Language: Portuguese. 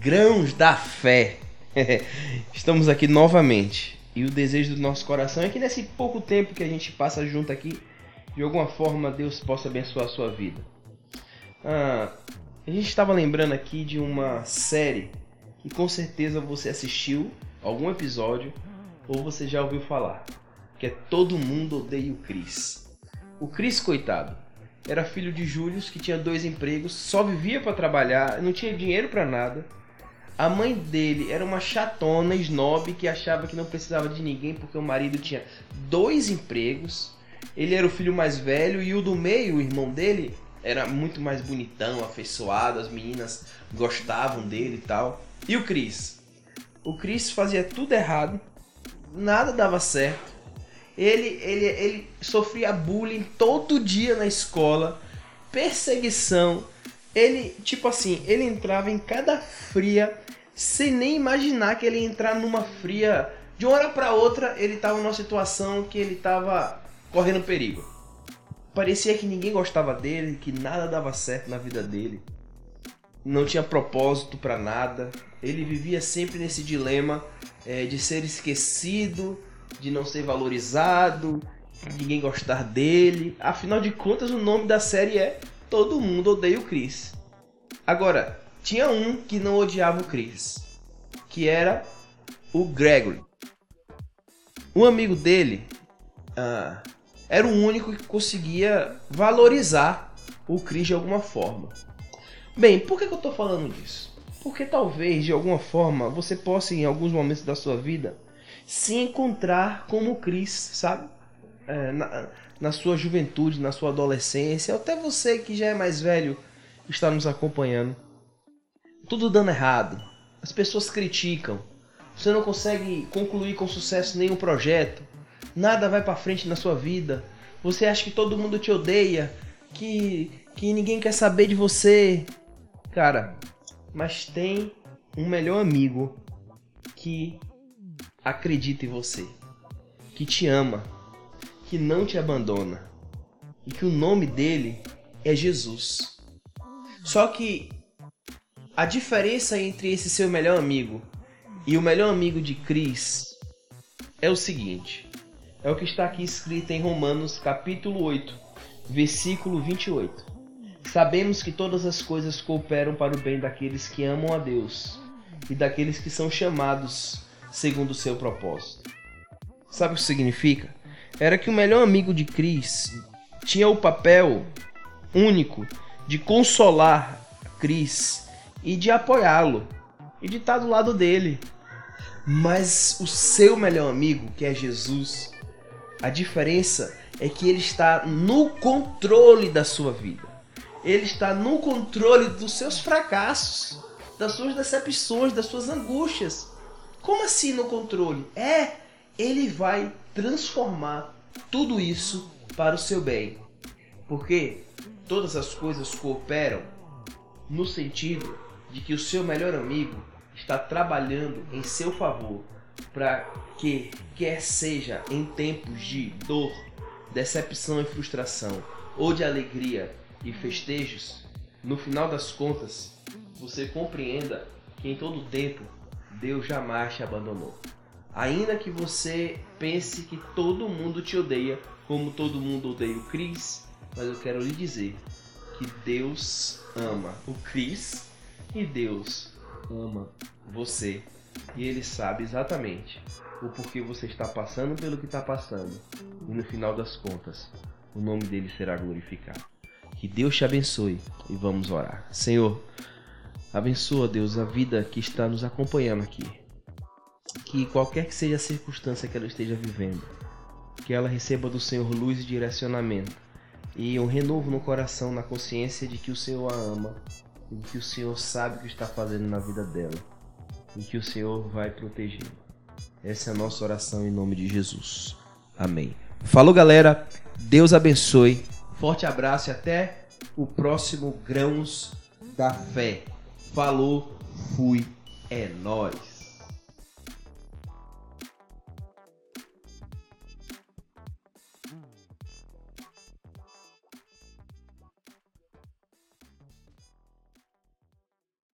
Grãos da Fé. Estamos aqui novamente. E o desejo do nosso coração é que nesse pouco tempo que a gente passa junto aqui, de alguma forma Deus possa abençoar a sua vida. A gente estava lembrando aqui de uma série que com certeza você assistiu algum episódio ou você já ouviu falar, que é Todo Mundo Odeia o Chris. O Chris, coitado, era filho de Júlio, que tinha 2 empregos, só vivia para trabalhar, não tinha dinheiro para nada. A mãe dele era uma chatona, snob, que achava que não precisava de ninguém porque o marido tinha 2 empregos. Ele era o filho mais velho e o do meio, o irmão dele, era muito mais bonitão, afeiçoado, as meninas gostavam dele e tal. E o Chris? O Chris fazia tudo errado, nada dava certo. Ele sofria bullying todo dia na escola, perseguição. Ele entrava em cada fria sem nem imaginar que ele ia entrar numa fria. De uma hora para outra, ele tava numa situação que ele tava correndo perigo. Parecia que ninguém gostava dele, que nada dava certo na vida dele. Não tinha propósito para nada. Ele vivia sempre nesse dilema de ser esquecido, de não ser valorizado, de ninguém gostar dele. Afinal de contas, o nome da série é Todo Mundo Odeia o Chris. Agora, tinha um que não odiava o Chris, que era o Gregory. Um amigo dele era o único que conseguia valorizar o Chris de alguma forma. Bem, por que eu estou falando disso? Porque talvez, de alguma forma, você possa, em alguns momentos da sua vida, se encontrar como o Chris, sabe? Na sua juventude, na sua adolescência, até você que já é mais velho está nos acompanhando. Tudo dando errado, as pessoas criticam, você não consegue concluir com sucesso nenhum projeto, nada vai para frente na sua vida, você acha que todo mundo te odeia, que ninguém quer saber de você. Cara, mas tem um melhor amigo que acredita em você, que te ama, que não te abandona, e que o nome dele é Jesus. Só que a diferença entre esse seu melhor amigo e o melhor amigo de Chris é o seguinte, é o que está aqui escrito em Romanos capítulo 8, versículo 28. Sabemos que todas as coisas cooperam para o bem daqueles que amam a Deus e daqueles que são chamados segundo o seu propósito. Sabe o que significa? Era que o melhor amigo de Chris tinha o papel único de consolar Chris e de apoiá-lo e de estar do lado dele. Mas o seu melhor amigo, que é Jesus, a diferença é que ele está no controle da sua vida. Ele está no controle dos seus fracassos, das suas decepções, das suas angústias. Como assim no controle? Ele vai transformar tudo isso para o seu bem, porque todas as coisas cooperam no sentido de que o seu melhor amigo está trabalhando em seu favor para que, quer seja em tempos de dor, decepção e frustração, ou de alegria e festejos, no final das contas, você compreenda que em todo tempo Deus jamais te abandonou. Ainda que você pense que todo mundo te odeia, como todo mundo odeia o Chris, mas eu quero lhe dizer que Deus ama o Chris e Deus ama você. E Ele sabe exatamente o porquê você está passando pelo que está passando. E no final das contas, o nome dele será glorificado. Que Deus te abençoe e vamos orar. Senhor, abençoa, Deus, a vida que está nos acompanhando aqui. Que qualquer que seja a circunstância que ela esteja vivendo, que ela receba do Senhor luz e direcionamento, e um renovo no coração, na consciência de que o Senhor a ama, e que o Senhor sabe o que está fazendo na vida dela, e que o Senhor vai protegê-la. Essa é a nossa oração em nome de Jesus. Amém. Falou, galera. Deus abençoe. Forte abraço e até o próximo Grãos da Fé. Falou, fui, é nóis.